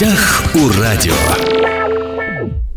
гостях у радио.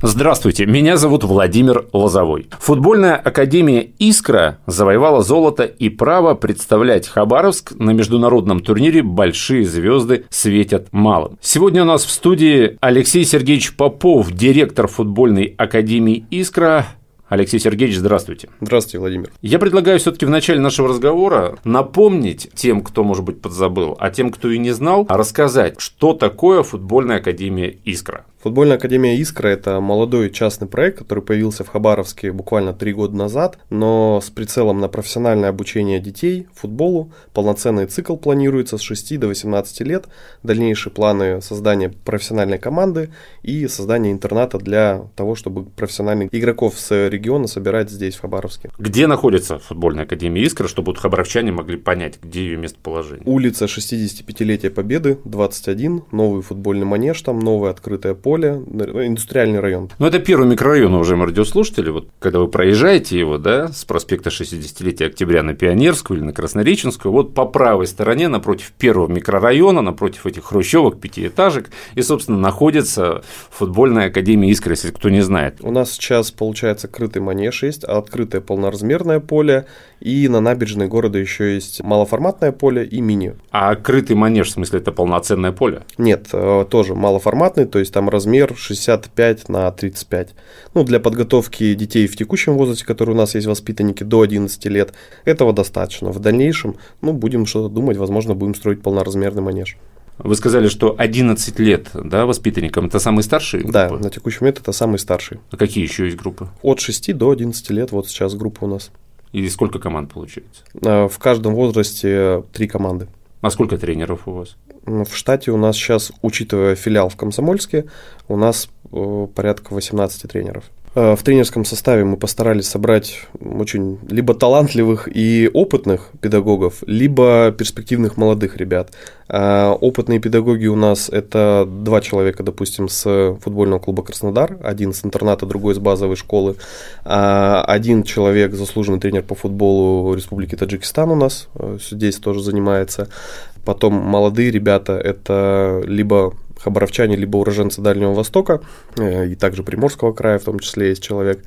Здравствуйте, меня зовут Владимир Лозовой. Футбольная академия «Искра» завоевала золото и право представлять Хабаровск на международном турнире «Большие звезды светят малым». Сегодня у нас в студии Алексей Сергеевич Попов, директор футбольной академии «Искра». Алексей Сергеевич, здравствуйте. Здравствуйте, Владимир. Я предлагаю все-таки в начале нашего разговора напомнить тем, кто, может быть, подзабыл, а тем, кто и не знал, рассказать, что такое футбольная академия «Искра». Футбольная академия «Искра» – это молодой частный проект, который появился в Хабаровске буквально 3 года назад, но с прицелом на профессиональное обучение детей футболу. Полноценный цикл планируется с 6 до 18 лет, дальнейшие планы создания профессиональной команды и создания интерната для того, чтобы профессиональных игроков с региона собирать здесь, в Хабаровске. Где находится футбольная академия «Искра», чтобы хабаровчане могли понять, где ее местоположение? Улица 65-летия Победы, 21, новый футбольный манеж, там новое открытое поле. Индустриальный район. Ну, это первый микрорайон, уважаемые радиослушатели. Вот когда вы проезжаете его, да, с проспекта 60-летия Октября на Пионерскую или на Краснореченскую, вот по правой стороне, напротив первого микрорайона, напротив этих хрущевок, пятиэтажек, и, собственно, находится футбольная академия «Искра», если кто не знает. У нас сейчас, получается, крытый манеж есть, открытое полноразмерное поле, и на набережной города еще есть малоформатное поле и мини. А крытый манеж, в смысле, это полноценное поле? Нет, тоже малоформатный, то есть там размер 65 на 35. Ну, для подготовки детей в текущем возрасте, которые у нас есть воспитанники до 11 лет, этого достаточно. В дальнейшем, будем что-то думать, возможно, будем строить полноразмерный манеж. Вы сказали, что 11 лет, да, воспитанникам, это самые старшие группы? Да, на текущий момент это самые старшие. А какие еще есть группы? От 6 до 11 лет, вот сейчас группа у нас. И сколько команд получается? В каждом возрасте 3 команды. А сколько тренеров у вас? В штате у нас сейчас, учитывая филиал в Комсомольске, у нас порядка 18 тренеров. В тренерском составе мы постарались собрать очень либо талантливых и опытных педагогов, либо перспективных молодых ребят. Опытные педагоги у нас – это 2 человека, допустим, с футбольного клуба «Краснодар», один с интерната, другой с базовой школы, 1 человек – заслуженный тренер по футболу Республики Таджикистан у нас, здесь тоже занимается. Потом молодые ребята – это либо хабаровчане, либо уроженцы Дальнего Востока, и также Приморского края в том числе есть человек,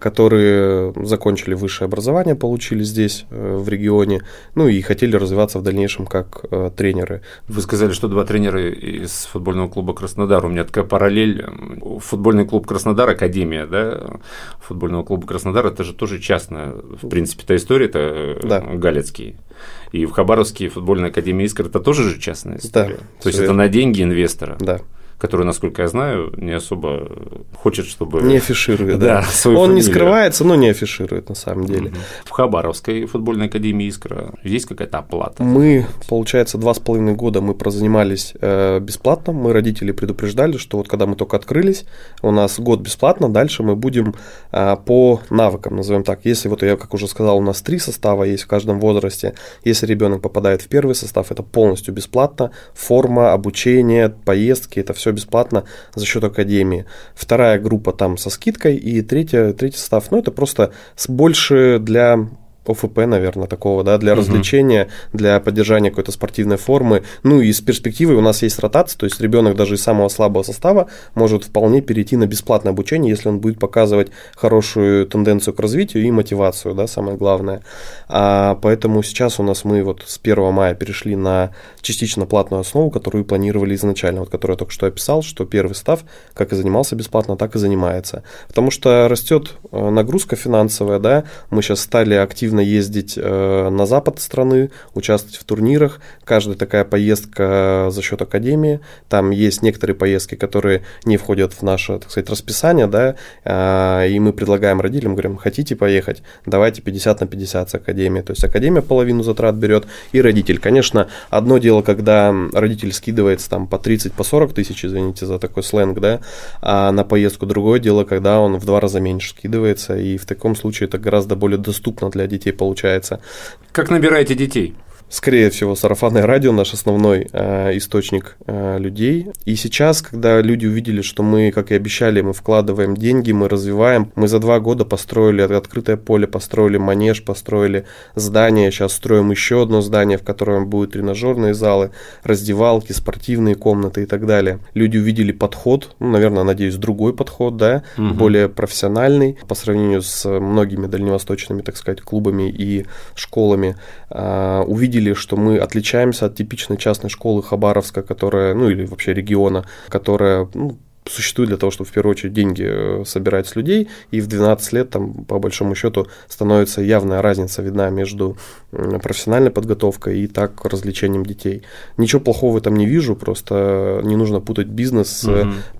которые закончили высшее образование, получили здесь, в регионе, и хотели развиваться в дальнейшем как тренеры. Вы сказали, что 2 тренера из футбольного клуба «Краснодар». У меня такая параллель. Футбольный клуб «Краснодар», академия, да, футбольного клуба «Краснодар», это же тоже частная, в принципе, та история, это да. Галецкий. И в Хабаровске футбольная академия «Искра» – это тоже же частная история. Да, то есть, это на деньги инвестора. Да. Который, насколько я знаю, не особо хочет, чтобы… Не афиширует, да. Он не скрывается, но не афиширует на самом деле. В Хабаровской футбольной академии «Искра» есть какая-то оплата? Мы, получается, 2,5 года мы прозанимались бесплатно, мы родители предупреждали, что вот когда мы только открылись, у нас год бесплатно, дальше мы будем по навыкам, назовем так. Если, вот я как уже сказал, у нас 3 состава есть в каждом возрасте, если ребенок попадает в первый состав, это полностью бесплатно, форма, обучение, поездки, это все. Бесплатно за счет академии. Вторая группа там со скидкой, и третий состав, это просто больше для ОФП, наверное, такого, да, для развлечения, для поддержания какой-то спортивной формы. И с перспективой у нас есть ротация, то есть ребенок даже из самого слабого состава может вполне перейти на бесплатное обучение, если он будет показывать хорошую тенденцию к развитию и мотивацию, да, самое главное. Поэтому сейчас у нас мы вот с 1 мая перешли на частично платную основу, которую планировали изначально, вот которую я только что описал, что первый состав как и занимался бесплатно, так и занимается. Потому что растет нагрузка финансовая, да, мы сейчас стали активно ездить на запад страны, участвовать в турнирах. Каждая такая поездка за счет академии. Там есть некоторые поездки, которые не входят в наше, так сказать, расписание, да, и мы предлагаем родителям, говорим, хотите поехать, давайте 50 на 50 с академией. То есть академия половину затрат берет и родитель. Конечно, одно дело, когда родитель скидывается там по 30, по 40 тысяч, извините за такой сленг, да, а на поездку другое дело, когда он в 2 раза меньше скидывается, и в таком случае это гораздо более доступно для детей получается. Как набираете детей? скорее всего, сарафанное радио, наш основной источник людей. И сейчас, когда люди увидели, что мы, как и обещали, мы вкладываем деньги, мы развиваем, мы за 2 года построили открытое поле, построили манеж, построили здание, сейчас строим еще одно здание, в котором будут тренажерные залы, раздевалки, спортивные комнаты и так далее. Люди увидели подход, ну, наверное, надеюсь, другой подход, да, более профессиональный по сравнению с многими дальневосточными, так сказать, клубами и школами. Увидели, что мы отличаемся от типичной частной школы Хабаровска, которая, ну или вообще региона, которая, ну, существует для того, чтобы в первую очередь деньги собирать с людей, и в 12 лет там по большому счету становится явная разница видна между профессиональной подготовкой и так развлечением детей. Ничего плохого в этом не вижу, просто не нужно путать бизнес,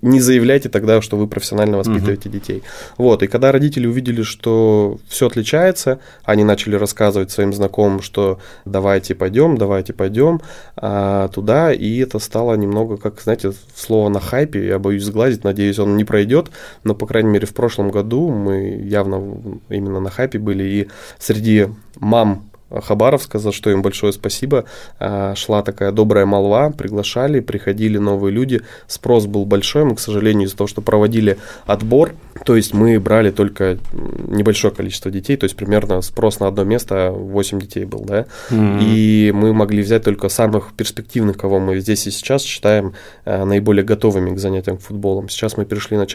не заявляйте тогда, что вы профессионально воспитываете детей. Вот, и когда родители увидели, что все отличается, они начали рассказывать своим знакомым, что давайте пойдем туда, и это стало немного, как, знаете, слово на хайпе, я боюсь сглазить, надеюсь, он не пройдет, но, по крайней мере, в прошлом году мы явно именно на хайпе были, и среди мам Хабаровска, за что им большое спасибо, шла такая добрая молва, приглашали, приходили новые люди, спрос был большой, мы, к сожалению, из-за того, что проводили отбор, то есть мы брали только небольшое количество детей, то есть примерно спрос на одно место 8 детей был, да, и мы могли взять только самых перспективных, кого мы здесь и сейчас считаем наиболее готовыми к занятиям футболом. Сейчас мы перешли на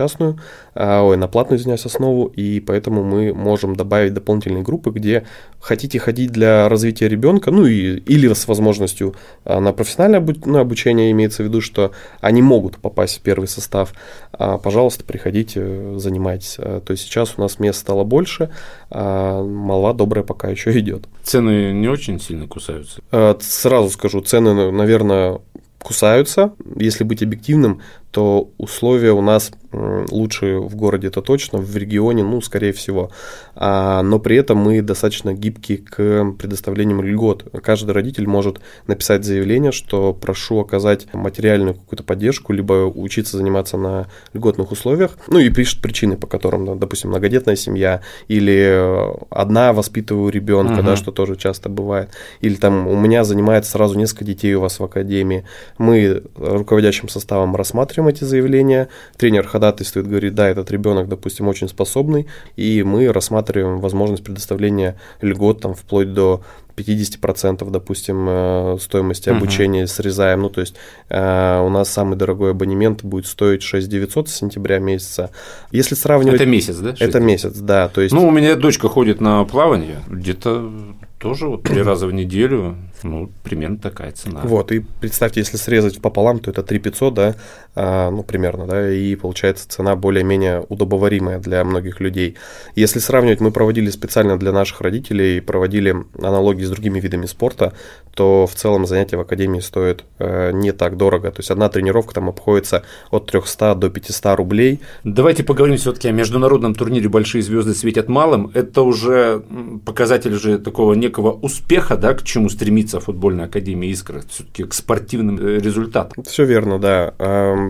платную, извиняюсь, основу, и поэтому мы можем добавить дополнительные группы, где хотите ходить для развития ребенка, ну и, или с возможностью на профессиональное обучение, имеется в виду, что они могут попасть в первый состав, пожалуйста, приходите, занимайтесь. То есть сейчас у нас мест стало больше, мало добрая пока еще идет. Цены не очень сильно кусаются? Сразу скажу, цены, наверное, кусаются. Если быть объективным, то условия у нас лучше в городе, это точно, в регионе, ну, скорее всего. Но при этом мы достаточно гибки к предоставлению льгот. Каждый родитель может написать заявление, что прошу оказать материальную какую-то поддержку, либо учиться заниматься на льготных условиях. Ну, и пишут причины, по которым, допустим, многодетная семья, или одна воспитываю ребенка, да, что тоже часто бывает. Или там у меня занимается сразу несколько детей у вас в академии. Мы руководящим составом рассматриваем эти заявления, тренер ходатайствует, говорит, да, этот ребенок, допустим, очень способный, и мы рассматриваем возможность предоставления льгот там, вплоть до 50%, допустим, стоимости обучения срезаем, ну, то есть у нас самый дорогой абонемент будет стоить 6900 с сентября месяца. Если сравнивать… Это месяц, да? 6? Это месяц, да. То есть… Ну, у меня дочка ходит на плавание, где-то… Тоже вот 3 раза в неделю, ну, примерно такая цена. Вот, и представьте, если срезать пополам, то это 3500, да, ну, примерно, да, и получается цена более-менее удобоваримая для многих людей. Если сравнивать, мы проводили специально для наших родителей, проводили аналогии с другими видами спорта, то в целом занятия в академии стоят не так дорого, то есть одна тренировка там обходится от 300 до 500 рублей. Давайте поговорим все-таки о международном турнире «Большие звезды светят малым». Это уже показатель уже такого не успеха, да, к чему стремится футбольная академия «Искра», все-таки к спортивным результатам. Все верно, да.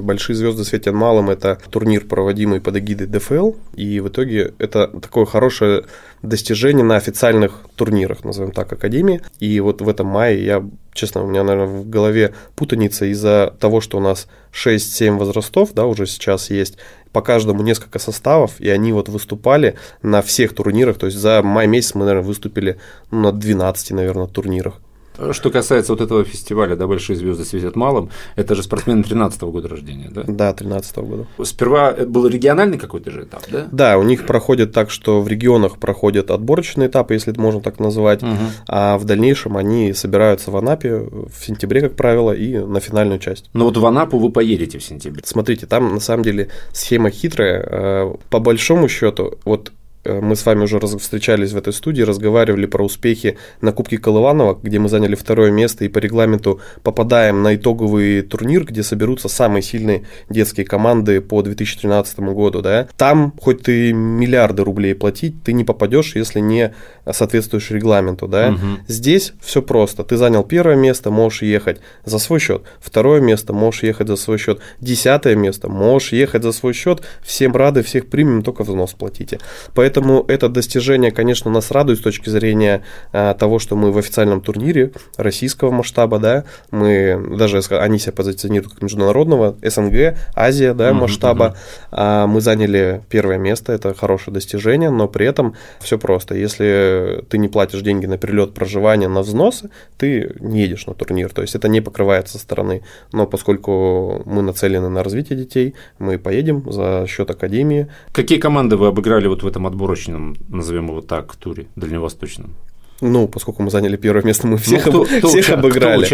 «Большие звезды светят малым» – это турнир, проводимый под эгидой ДФЛ, и в итоге это такое хорошее достижение на официальных турнирах, назовем так, академии. И вот в этом мае я, честно, у меня, наверное, в голове путаница из-за того, что у нас 6-7 возрастов, да, уже сейчас есть, по каждому несколько составов, и они вот выступали на всех турнирах, то есть за май месяц мы, наверное, выступили на 12, наверное, турнирах. Что касается вот этого фестиваля, да, «Большие звезды светят малым», это же спортсмены 13-го года рождения, да? Да, 13-го года. Сперва был региональный какой-то же этап, да? Да, у них проходит так, что в регионах проходят отборочные этапы, если это можно так назвать, а в дальнейшем они собираются в Анапе в сентябре, как правило, и на финальную часть. Но вот в Анапу вы поедете в сентябре. Смотрите, там на самом деле схема хитрая. По большому счету, вот мы с вами уже встречались в этой студии, разговаривали про успехи на Кубке Колыванова, где мы заняли 2-е место и по регламенту попадаем на итоговый турнир, где соберутся самые сильные детские команды по 2013 году. Да? Там хоть ты миллиарды рублей платить, ты не попадешь, если не соответствуешь регламенту. Да? Здесь все просто. Ты занял 1-е место, можешь ехать за свой счет. 2-е место, можешь ехать за свой счет. 10-е место, можешь ехать за свой счет. Всем рады, всех примем, только взнос платите. Поэтому Поэтому это достижение, конечно, нас радует с точки зрения того, что мы в официальном турнире российского масштаба, да, мы даже, они себя позиционируют как международного, СНГ, Азия, да, масштаба, мы заняли первое место, это хорошее достижение, но при этом все просто, если ты не платишь деньги на прилет, проживание, на взносы, ты не едешь на турнир, то есть это не покрывается со стороны, но поскольку мы нацелены на развитие детей, мы поедем за счет академии. Какие команды вы обыграли вот в этом отборочном, назовем его так, туре дальневосточном? Ну, поскольку мы заняли первое место, мы всех, всех обыграли.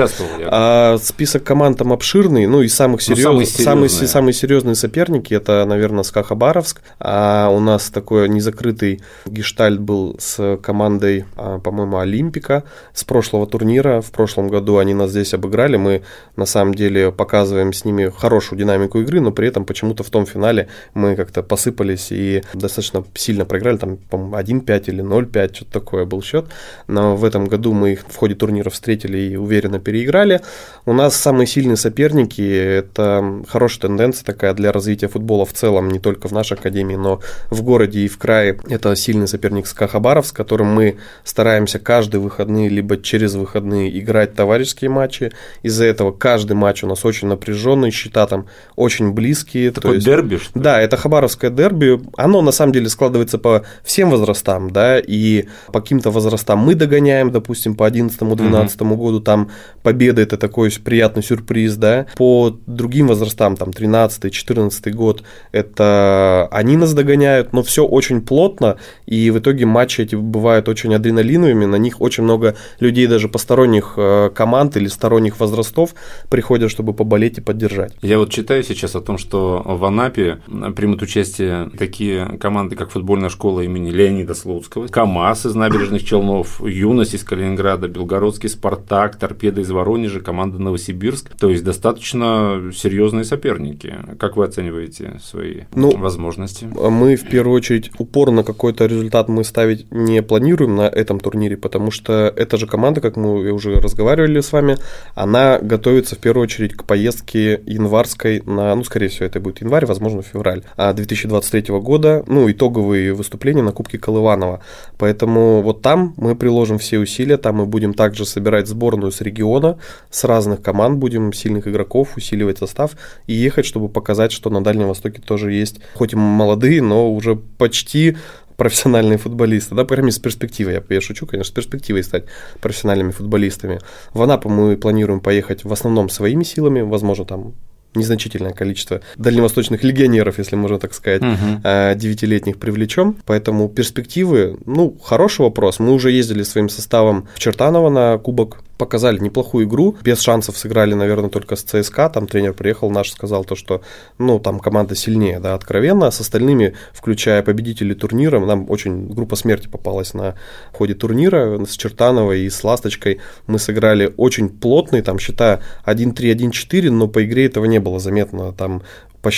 Список команд там обширный, ну и самые серьезные соперники, это, наверное, СКА Хабаровск. А у нас такой незакрытый гештальт был с командой, по-моему, Олимпика с прошлого турнира. В прошлом году они нас здесь обыграли. Мы, на самом деле, показываем с ними хорошую динамику игры, но при этом почему-то в том финале мы как-то посыпались и достаточно сильно проиграли. Там, по-моему, 1-5 или 0-5, что-то такое был счет. Но в этом году мы их в ходе турниров встретили и уверенно переиграли. У нас самые сильные соперники, это хорошая тенденция такая для развития футбола в целом, не только в нашей академии, но в городе и в крае. Это сильный соперник СКА Хабаровск, с которым мы стараемся каждые выходные, либо через выходные играть товарищеские матчи. Из-за этого каждый матч у нас очень напряженный, счета там очень близкие. Такое дерби, что ли? Да, это хабаровское дерби. Оно на самом деле складывается по всем возрастам, да, и по каким-то возрастам мы догоняем, допустим, по 2011-2012 году, там победа – это такой приятный сюрприз, да, по другим возрастам, там, 2013-2014 год, это они нас догоняют, но все очень плотно, и в итоге матчи эти бывают очень адреналиновыми, на них очень много людей, даже посторонних команд или сторонних возрастов приходят, чтобы поболеть и поддержать. Я вот читаю сейчас о том, что в Анапе примут участие такие команды, как футбольная школа имени Леонида Слуцкого, КАМАЗ из Набережных Челнов, Юность из Калининграда, Белгородский Спартак, Торпедо из Воронежа, команда Новосибирск. То есть достаточно серьезные соперники. Как вы оцениваете свои возможности? Мы в первую очередь упор на какой-то результат мы ставить не планируем на этом турнире, потому что эта же команда, как мы уже разговаривали с вами, она готовится в первую очередь к поездке январской на, скорее всего, это будет январь, возможно, февраль 2023 года, итоговые выступления на Кубке Колыванова. Поэтому вот там мы приложим все усилия, там мы будем также собирать сборную с региона, с разных команд, будем сильных игроков, усиливать состав и ехать, чтобы показать, что на Дальнем Востоке тоже есть, хоть и молодые, но уже почти профессиональные футболисты, да, по крайней мере, с перспективой, я шучу, конечно, с перспективой стать профессиональными футболистами. В Анапу мы планируем поехать в основном своими силами, возможно, там незначительное количество дальневосточных легионеров, если можно так сказать, 9-летних привлечем. Поэтому перспективы, хороший вопрос. Мы уже ездили своим составом в Чертаново на Кубок, показали неплохую игру, без шансов сыграли, наверное, только с ЦСКА, там тренер приехал наш, сказал то, что, там команда сильнее, да, откровенно, а с остальными, включая победителей турнира, нам очень группа смерти попалась на ходе турнира, с Чертановой и с Ласточкой мы сыграли очень плотные, там счета 1-3, 1-4, но по игре этого не было заметно, там по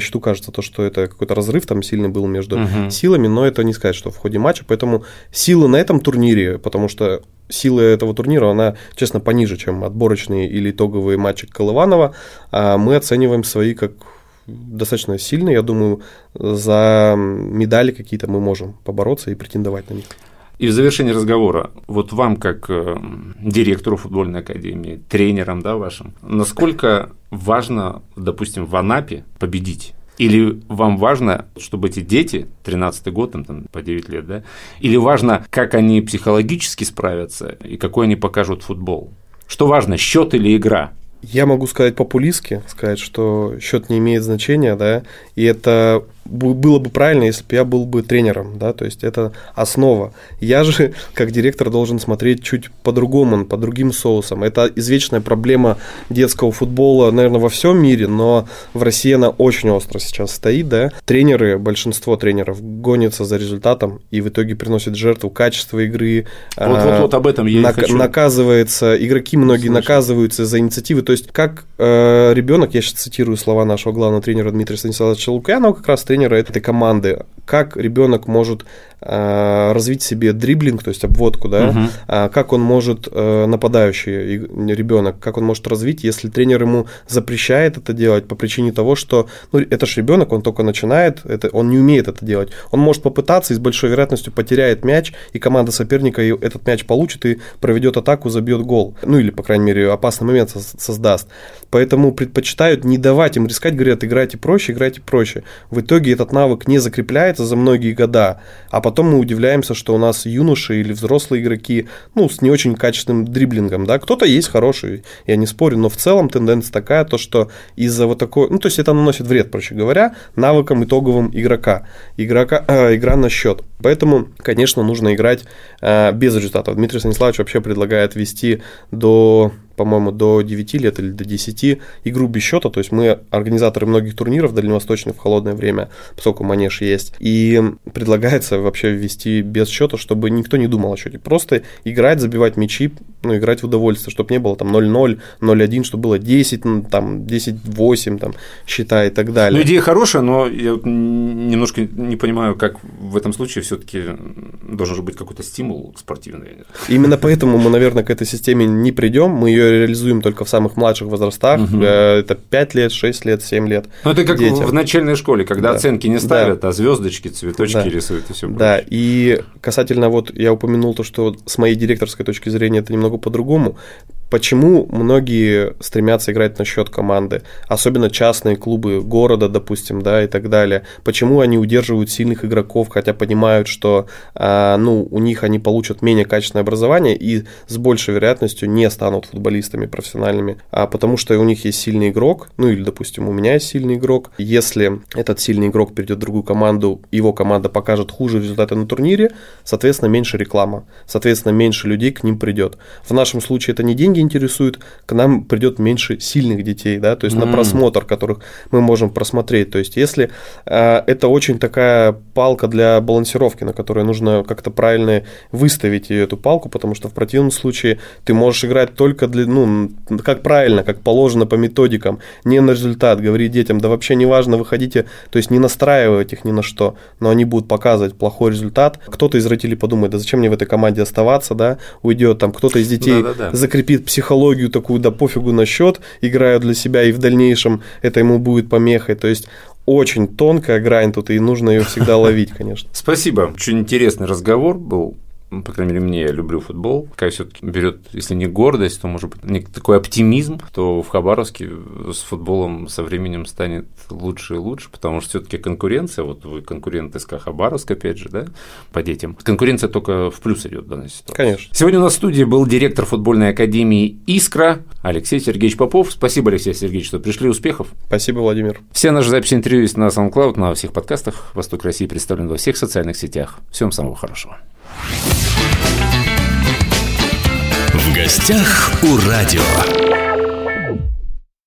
счету кажется, то, что это какой-то разрыв там сильный был между силами, но это не сказать, что в ходе матча, поэтому силы на этом турнире, потому что сила этого турнира, она, честно, пониже, чем отборочные или итоговые матчи Колыванова, а мы оцениваем свои как достаточно сильные, я думаю, за медали какие-то мы можем побороться и претендовать на них. И в завершении разговора, вот вам, как директору футбольной академии, тренером, да, вашим, насколько важно, допустим, в Анапе победить? Или вам важно, чтобы эти дети, 13-й год, там, по 9 лет, да, или важно, как они психологически справятся и какой они покажут футбол? Что важно, счет или игра? Я могу сказать популистски, что счет не имеет значения, да, и это было бы правильно, если бы я был бы тренером, да, то есть это основа. Я же, как директор, должен смотреть чуть по-другому, под другим соусом. Это извечная проблема детского футбола, наверное, во всем мире, но в России она очень остро сейчас стоит, да. Тренеры, большинство тренеров гонятся за результатом и в итоге приносят жертву качества игры. Вот об этом я и хочу. Наказывается, игроки многие наказываются за инициативы, то есть как ребенок, я сейчас цитирую слова нашего главного тренера Дмитрия Станиславовича Лукьянова, как раз тренера этой команды. Как ребенок может развить себе дриблинг, то есть обводку, да? Как он может, нападающий ребенок, как он может развить, если тренер ему запрещает это делать по причине того, что это же ребенок, он только начинает, он не умеет это делать. Он может попытаться и с большой вероятностью потеряет мяч, и команда соперника этот мяч получит и проведет атаку, забьет гол. Ну или, по крайней мере, опасный момент создаст. Поэтому предпочитают не давать им рискать, говорят, играйте проще. В итоге этот навык не закрепляется за многие года, а потом мы удивляемся, что у нас юноши или взрослые игроки, ну, с не очень качественным дриблингом, да, кто-то есть хороший, я не спорю, но в целом тенденция такая, то, что из-за вот такой, ну, то есть это наносит вред, проще говоря, навыкам итоговым игра на счет. Поэтому, конечно, нужно играть без результатов. Дмитрий Станиславович вообще предлагает вести до 9 лет или до 10 игру без счета, то есть мы организаторы многих турниров дальневосточных в холодное время, поскольку манеж есть, и предлагается вообще ввести без счета, чтобы никто не думал о счете, просто играть, забивать мячи, ну, играть в удовольствие, чтобы не было там 0-0, 0-1, чтобы было 10, там, 10-8, там, счета и так далее. Ну, идея хорошая, но я немножко не понимаю, как в этом случае все-таки должен же быть какой-то стимул спортивный. Именно поэтому мы, наверное, к этой системе не придем, мы ее реализуем только в самых младших возрастах, это 5 лет, 6 лет, 7 лет. Ну, это как детям. В начальной школе, когда оценки не ставят, а звездочки, цветочки рисуют и все. Да, и касательно, вот я упомянул то, что с моей директорской точки зрения это немного по-другому. Почему многие стремятся играть на счет команды, особенно частные клубы города, допустим, да, и так далее? Почему они удерживают сильных игроков, хотя понимают, что у них они получат менее качественное образование и с большей вероятностью не станут футболистами профессиональными, а потому что у них есть сильный игрок, ну или, допустим, у меня есть сильный игрок. Если этот сильный игрок перейдет в другую команду, его команда покажет хуже результаты на турнире, соответственно, меньше реклама, соответственно, меньше людей к ним придет. В нашем случае это не деньги интересует, к нам придет меньше сильных детей, да, то есть на просмотр, которых мы можем просмотреть. То есть, если это очень такая палка для балансировки, на которой нужно как-то правильно выставить эту палку, потому что в противном случае ты можешь играть только как правильно, как положено по методикам, не на результат, говорить детям, да вообще не важно, выходите, то есть не настраивать их ни на что, но они будут показывать плохой результат. Кто-то из родителей подумает, да зачем мне в этой команде оставаться, да, уйдет, там кто-то из детей закрепит психологию такую, да пофигу на счет, играю для себя, и в дальнейшем это ему будет помехой. То есть очень тонкая грань тут, и нужно ее всегда ловить, конечно. Спасибо. Очень интересный разговор был. По крайней мере, мне, я люблю футбол. Какая все-таки берет, если не гордость, то, может быть, не такой оптимизм, то в Хабаровске с футболом со временем станет лучше и лучше, потому что все-таки конкуренция, вот вы конкуренты СКА Хабаровск, опять же, да, по детям. Конкуренция только в плюс идет в данной ситуации. Конечно. Сегодня у нас в студии был директор футбольной академии «Искра» Алексей Сергеевич Попов. Спасибо, Алексей Сергеевич, что пришли. Успехов. Спасибо, Владимир. Все наши записи интервью есть на SoundCloud, на всех подкастах. Восток России представлен во всех социальных сетях. Всем самого хорошего. В гостях у радио.